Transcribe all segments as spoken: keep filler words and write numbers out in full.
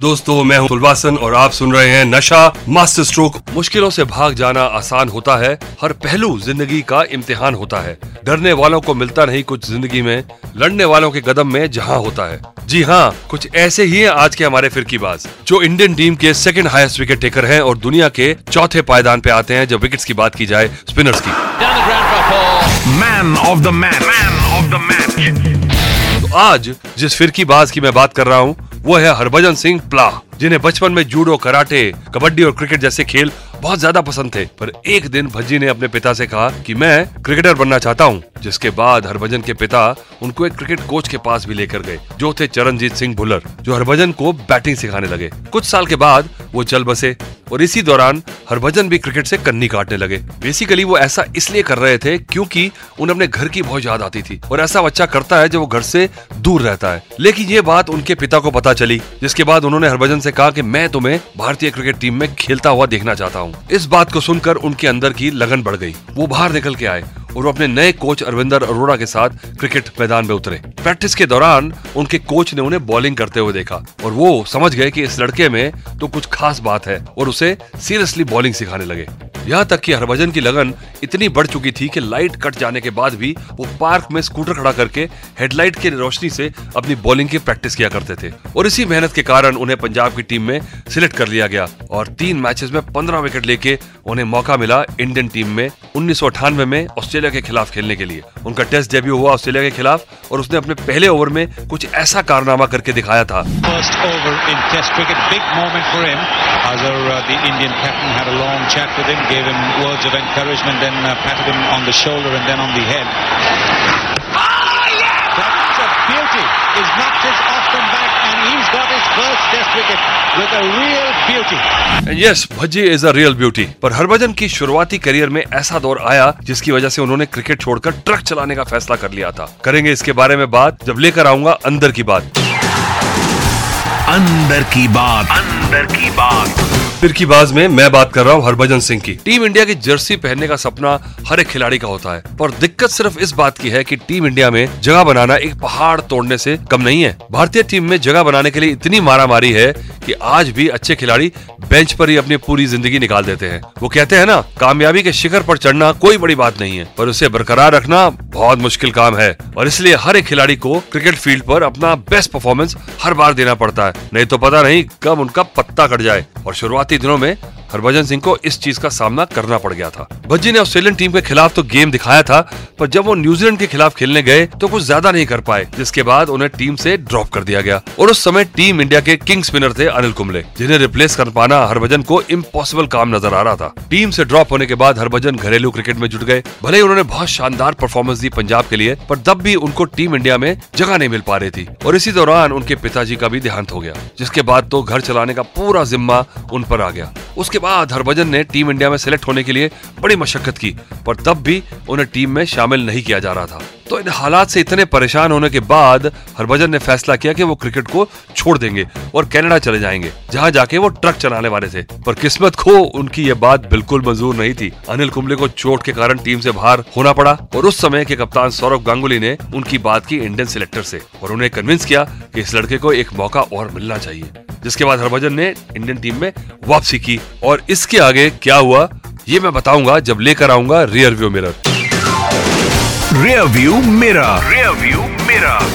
दोस्तों, मैं हूँ अतुल वासन और आप सुन रहे हैं नशा मास्टर स्ट्रोक। मुश्किलों से भाग जाना आसान होता है, हर पहलू जिंदगी का इम्तिहान होता है। डरने वालों को मिलता नहीं कुछ जिंदगी में, लड़ने वालों के कदम में जहाँ होता है। जी हाँ, कुछ ऐसे ही हैं आज के हमारे फिरकीबाज, जो इंडियन टीम के सेकंड हाईएस्ट विकेट टेकर हैं और दुनिया के चौथे पायदान पे आते हैं जब विकेट्स की बात की जाए स्पिनर्स की। Man of the match, man of the match. तो आज जिस फिरकीबाज की मैं बात कर रहा हूँ वो है हरभजन सिंह प्लाह, जिन्हें बचपन में जूडो, कराटे, कबड्डी और क्रिकेट जैसे खेल बहुत ज्यादा पसंद थे। पर एक दिन भज्जी ने अपने पिता से कहा कि मैं क्रिकेटर बनना चाहता हूँ, जिसके बाद हरभजन के पिता उनको एक क्रिकेट कोच के पास भी लेकर गए, जो थे चरणजीत सिंह भुल्लर, जो हरभजन को बैटिंग सिखाने लगे। कुछ साल के बाद वो चल बसे और इसी दौरान हरभजन भी क्रिकेट से कन्नी काटने लगे। बेसिकली वो ऐसा इसलिए कर रहे थे क्योंकि उन्हें अपने घर की बहुत याद आती थी, और ऐसा बच्चा करता है जब वो घर से दूर रहता है। लेकिन ये बात उनके पिता को पता चली, जिसके बाद उन्होंने हरभजन से कहा कि मैं तुम्हें भारतीय क्रिकेट टीम में खेलता हुआ देखना चाहता हूँ। इस बात को सुनकर उनके अंदर की लगन बढ़ गई। वो बाहर निकल के आए और अपने नए कोच अरविंदर अरोड़ा के साथ क्रिकेट मैदान में उतरे। प्रैक्टिस के दौरान उनके कोच ने उन्हें बॉलिंग करते हुए देखा और वो समझ गए कि इस लड़के में तो कुछ खास बात है, और उसे सीरियसली बॉलिंग सिखाने लगे। यहाँ तक कि हरभजन की लगन इतनी बढ़ चुकी थी कि लाइट कट जाने के बाद भी वो पार्क में स्कूटर खड़ा करके हेडलाइट की रोशनी से अपनी बॉलिंग की प्रैक्टिस किया करते थे, और इसी मेहनत के कारण उन्हें पंजाब की टीम में सिलेक्ट कर लिया गया और तीन मैचेस में पंद्रह विकेट लेके उन्हें मौका मिला इंडियन टीम में उन्नीस सौ अठानवे में ऑस्ट्रेलिया के खिलाफ खेलने के लिए। उनका टेस्ट डेब्यू हुआ ऑस्ट्रेलिया के खिलाफ और उसने अपने पहले ओवर में कुछ ऐसा कारनामा करके दिखाया था। Yes, Bhajji is a real beauty. पर हरभजन की शुरुआती करियर में ऐसा दौर आया जिसकी वजह से उन्होंने क्रिकेट छोड़कर ट्रक चलाने का फैसला कर लिया था। करेंगे इसके बारे में बात जब लेकर आऊंगा अंदर की बात। अंदर की बात, अंदर की बात। फिरकीबाज में मैं बात कर रहा हूँ हरभजन सिंह की। टीम इंडिया की जर्सी पहनने का सपना हर एक खिलाड़ी का होता है, पर दिक्कत सिर्फ इस बात की है कि टीम इंडिया में जगह बनाना एक पहाड़ तोड़ने से कम नहीं है। भारतीय टीम में जगह बनाने के लिए इतनी मारामारी है कि आज भी अच्छे खिलाड़ी बेंच पर ही अपनी पूरी जिंदगी निकाल देते हैं। वो कहते हैं ना, कामयाबी के शिखर पर चढ़ना कोई बड़ी बात नहीं है, पर उसे बरकरार रखना बहुत मुश्किल काम है, और इसलिए हर एक खिलाड़ी को क्रिकेट फील्ड पर अपना बेस्ट परफॉर्मेंस हर बार देना पड़ता है, नहीं तो पता नहीं कब उनका पत्ता कट जाए। और शुरुआती दिनों में हरभजन सिंह को इस चीज का सामना करना पड़ गया था। भज्जी ने ऑस्ट्रेलियन टीम के खिलाफ तो गेम दिखाया था, पर जब वो न्यूजीलैंड के खिलाफ खेलने गए तो कुछ ज्यादा नहीं कर पाए, जिसके बाद उन्हें टीम से ड्रॉप कर दिया गया। और उस समय टीम इंडिया के किंग स्पिनर थे अनिल कुंबले, जिन्हें रिप्लेस कर पाना हरभजन को इम्पॉसिबल काम नजर आ रहा था। टीम से ड्रॉप होने के बाद हरभजन घरेलू क्रिकेट में जुट गए। भले ही उन्होंने बहुत शानदार परफॉर्मेंस दी पंजाब के लिए, पर तब भी उनको टीम इंडिया में जगह नहीं मिल पा रही थी, और इसी दौरान उनके पिताजी का भी देहांत हो गया, जिसके बाद तो घर चलाने का पूरा जिम्मा उन पर आ गया। उसके बाद हरभजन ने टीम इंडिया में सिलेक्ट होने के लिए बड़ी मशक्कत की, पर तब भी उन्हें टीम में शामिल नहीं किया जा रहा था। तो इन हालात से इतने परेशान होने के बाद हरभजन ने फैसला किया कि वो क्रिकेट को छोड़ देंगे और कनाडा चले जाएंगे, जहां जाके वो ट्रक चलाने वाले थे। पर किस्मत को उनकी ये बात बिल्कुल मंजूर नहीं थी। अनिल कुंबले को चोट के कारण टीम से बाहर होना पड़ा, और उस समय के कप्तान सौरव गांगुली ने उनकी बात की इंडियन सिलेक्टर से और उन्हें कन्विंस किया कि इस लड़के को एक मौका और मिलना चाहिए, जिसके बाद हरभजन ने इंडियन टीम में वापसी की। और इसके आगे क्या हुआ ये मैं बताऊंगा जब लेकर आऊंगा rear view mirror. Rear view mirror, rear view mirror.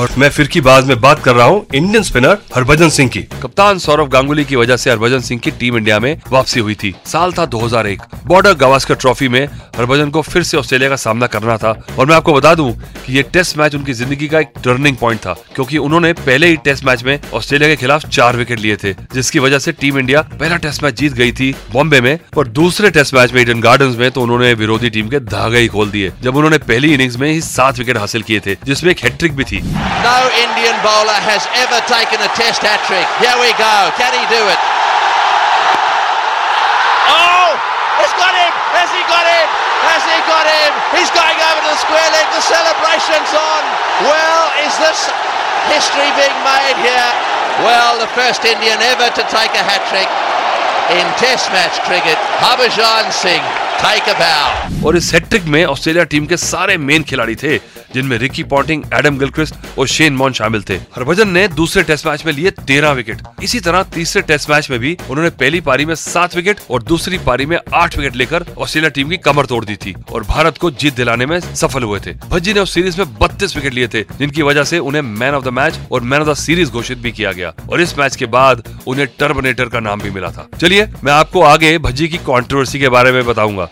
और मैं फिरकीबाज में बात कर रहा हूँ इंडियन स्पिनर हरभजन सिंह की। कप्तान सौरव गांगुली की वजह से हरभजन सिंह की टीम इंडिया में वापसी हुई थी। साल था दो हज़ार एक। बॉर्डर गावस्कर ट्रॉफी में हरभजन को फिर से ऑस्ट्रेलिया का सामना करना था, और मैं आपको बता दूं कि ये टेस्ट मैच उनकी जिंदगी का एक टर्निंग पॉइंट था, क्योंकि उन्होंने पहले ही टेस्ट मैच में ऑस्ट्रेलिया के खिलाफ चार विकेट लिए थे, जिसकी वजह से टीम इंडिया पहला टेस्ट मैच जीत गई थी बॉम्बे में, और दूसरे टेस्ट मैच में ईडन गार्डन्स में तो उन्होंने विरोधी टीम के धागे ही खोल दिए, जब उन्होंने पहली इनिंग्स में ही सात विकेट हासिल किए थे, जिसमें एक हैट्रिक भी थी। No Indian bowler has ever taken a test hat-trick. Here we go. Can he do it? Oh! It's got him! Has he got him? Has he got him? He's going over to the square leg. The celebration's on. Well, is this history being made here? Well, the first Indian ever to take a hat-trick in Test match cricket, Harbhajan Singh, take a bow. और इस hat trick में Australia team के सारे main खिलाड़ी थे, जिनमें Ricky Ponting, Adam Gilchrist और Shane Warne शामिल थे। हरभजन ने दूसरे टेस्ट मैच में लिए तेरह विकेट। इसी तरह तीसरे टेस्ट मैच में भी उन्होंने पहली पारी में सात विकेट और दूसरी पारी में आठ विकेट लेकर ऑस्ट्रेलिया टीम की कमर तोड़ दी थी और भारत को जीत दिलाने में सफल हुए थे। भज्जी ने उस सीरीज में बत्तीस विकेट लिए थे, जिनकी वजह से उन्हें मैन ऑफ द मैच और मैन ऑफ द सीरीज घोषित भी किया गया और इस मैच के बाद उन्हें टर्मिनेटर का नाम भी मिला था। चलिए मैं आपको आगे भज्जी की कंट्रोवर्सी के बारे में बताऊंगा।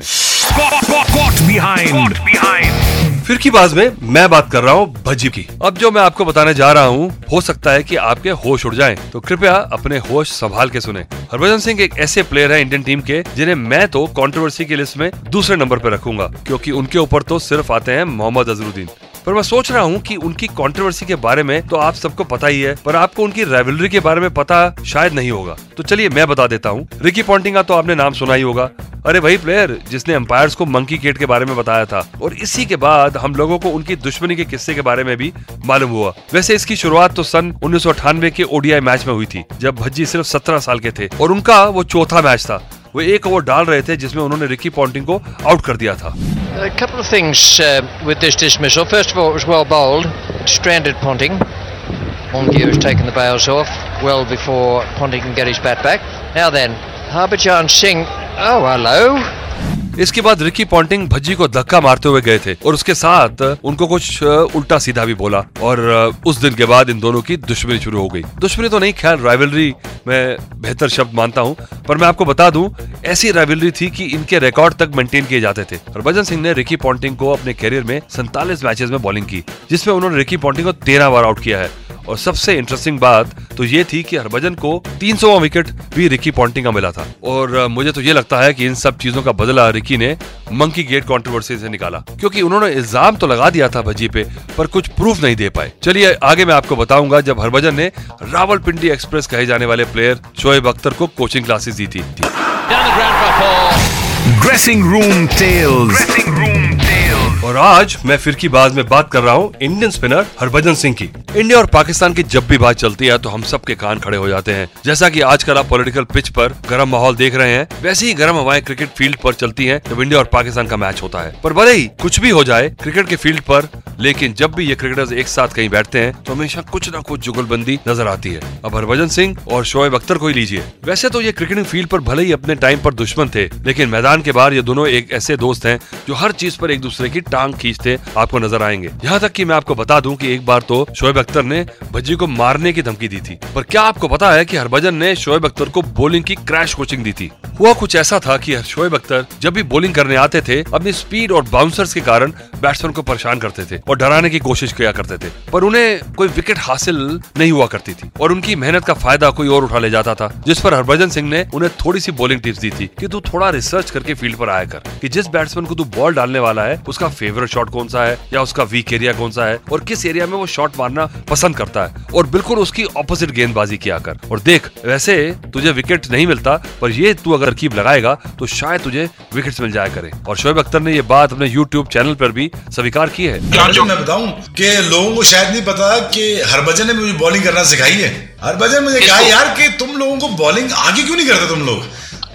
फिरकीबाज में मैं बात कर रहा हूँ भज्जी की। अब जो मैं आपको बताने जा रहा हूँ, हो सकता है कि आपके होश उड़ जाएं, तो कृपया अपने होश संभाल के सुने। हरभजन सिंह एक ऐसे प्लेयर है इंडियन टीम के जिन्हें मैं तो कंट्रोवर्सी की लिस्ट में दूसरे नंबर पर रखूंगा, क्योंकि उनके ऊपर तो सिर्फ आते हैं मोहम्मद अजरुद्दीन। पर मैं सोच रहा हूँ कि उनकी कंट्रोवर्सी के बारे में तो आप सबको पता ही है, पर आपको उनकी राइवलरी के बारे में पता शायद नहीं होगा, तो चलिए मैं बता देता हूँ। रिकी पॉन्टिंग का तो आपने नाम सुना ही होगा। अरे वही प्लेयर जिसने अंपायर्स को मंकी गेट के बारे में बताया था और इसी के बाद हम लोगों को उनकी दुश्मनी के किस्से के बारे में भी मालूम हुआ। वैसे इसकी शुरुआत तो सन उन्नीस सौ अठानवे के ओडीआई मैच में हुई थी, जब भज्जी सिर्फ सत्रह साल के थे और उनका वो चौथा मैच था। वो एक ओवर डाल रहे थे जिसमें उन्होंने रिकी पॉन्टिंग को आउट कर दिया था। A couple of things uh, with this dismissal. First of all, it was well bowled. It stranded Ponting. Monkey has taken the bails off well before Ponting can get his bat back. Now then, Harbhajan Singh. Oh, hello. इसके बाद Ricky Ponting Bhajji को धक्का मारते हुए गए थे और उसके साथ उनको कुछ उल्टा सीधा भी बोला और उस दिन के बाद इन दोनों की दुश्मनी शुरू हो गई। दुश्मनी तो नहीं, खैर राइवलरी मैं बेहतर शब्द मानता हूं, पर मैं आपको बता दूं ऐसी राइवलरी थी कि इनके रिकॉर्ड तक मेंटेन किए जाते थे। हरभजन सिंह ने रिकी पॉन्टिंग को अपने करियर में सैंतालीस मैचेस में बॉलिंग की, जिसमें उन्होंने रिकी पॉन्टिंग को तेरह बार आउट किया है और सबसे इंटरेस्टिंग बात तो ये थी कि हरभजन को तीन सौवां विकेट भी रिकी पॉन्टिंग का मिला था और मुझे तो ये लगता है कि इन सब चीजों का बदला रिकी ने मंकी गेट कंट्रोवर्सी से निकाला, क्योंकि उन्होंने इल्जाम तो लगा दिया था भज्जी पे, पर कुछ प्रूफ नहीं दे पाए। चलिए आगे मैं आपको बताऊंगा जब हरभजन ने रावलपिंडी एक्सप्रेस कहे जाने वाले प्लेयर शोएब अख्तर को कोचिंग क्लासेस दी थी। Dressing room tales. और आज मैं फिरकीबाज में बात कर रहा हूँ इंडियन स्पिनर हरभजन सिंह की। इंडिया और पाकिस्तान की जब भी बात चलती है तो हम सबके कान खड़े हो जाते हैं। जैसा कि आजकल आप पॉलिटिकल पिच पर गर्म माहौल देख रहे हैं, वैसे ही गर्म हवाएं क्रिकेट फील्ड पर चलती हैं जब इंडिया और पाकिस्तान का मैच होता है। पर भले ही कुछ भी हो जाए क्रिकेट के फील्ड पर, लेकिन जब भी ये क्रिकेटर्स एक साथ कहीं बैठते हैं तो हमेशा कुछ ना कुछ जुगलबंदी नजर आती है। अब हरभजन सिंह और शोएब अख्तर को ही लीजिए। वैसे तो ये क्रिकेटिंग फील्ड पर भले ही अपने टाइम पर दुश्मन थे, लेकिन मैदान के बाहर ये दोनों एक ऐसे दोस्त हैं जो हर चीज पर एक दूसरे की टांग खींचते आपको नजर आएंगे। यहाँ तक कि मैं आपको बता दूं कि एक बार तो शोएब अख्तर ने भज्जी को मारने की धमकी दी थी। पर क्या आपको पता है कि हरभजन ने शोएब अख्तर को बॉलिंग की क्रैश कोचिंग दी थी। हुआ कुछ ऐसा था कि शोएब अख्तर जब भी बॉलिंग करने आते थे अपनी स्पीड और बाउंसर्स के कारण बैट्समैन को परेशान करते थे और डराने की कोशिश किया करते थे, पर उन्हें कोई विकेट हासिल नहीं हुआ करती थी और उनकी मेहनत का फायदा कोई और उठा ले जाता था, जिस पर हरभजन सिंह ने उन्हें थोड़ी सी बॉलिंग टिप्स दी थी कि तू थोड़ा रिसर्च करके फील्ड पर आया कर कि जिस बैट्समैन को तू बॉल डालने वाला है उसका फेवरेट शॉट कौन सा है या उसका वीक एरिया कौन सा है और किस एरिया में वो शॉट मारना पसंद करता है और बिल्कुल उसकी ऑपोजिट गेंदबाजी किया कर। और देख वैसे तुझे विकेट नहीं मिलता, पर ये तू अगर तरकीब लगाएगा तो शायद तुझे विकेट्स मिल जाया करें। और शोएब अख्तर ने ये बात अपने यूट्यूब चैनल पर भी स्वीकार की है। मैं बताऊं कि लोगों को शायद नहीं पता कि हरभजन ने मुझे बॉलिंग करना सिखाई है। हरभजन मुझे कहा यार कि तुम लोगों को बॉलिंग आगे क्यों नहीं करते तुम लोग,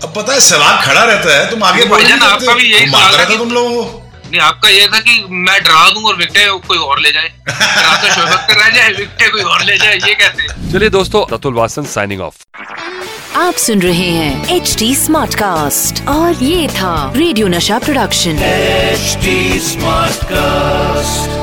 अब पता है सवाल खड़ा रहता है, तुम आगे बॉलिंग करते हो तुम लोगों को। नहीं, आपका ये था कि मैं डरा दूं और विकेट कोई और ले जाए, तो शोएब अख्तर रह जाए विकेट कोई और ले जाए, ये कहते। चलिए दोस्तों, अतुल वासन साइनिंग ऑफ। आप सुन रहे हैं एच डी स्मार्ट कास्ट और ये था radio Nasha production H D smart cast.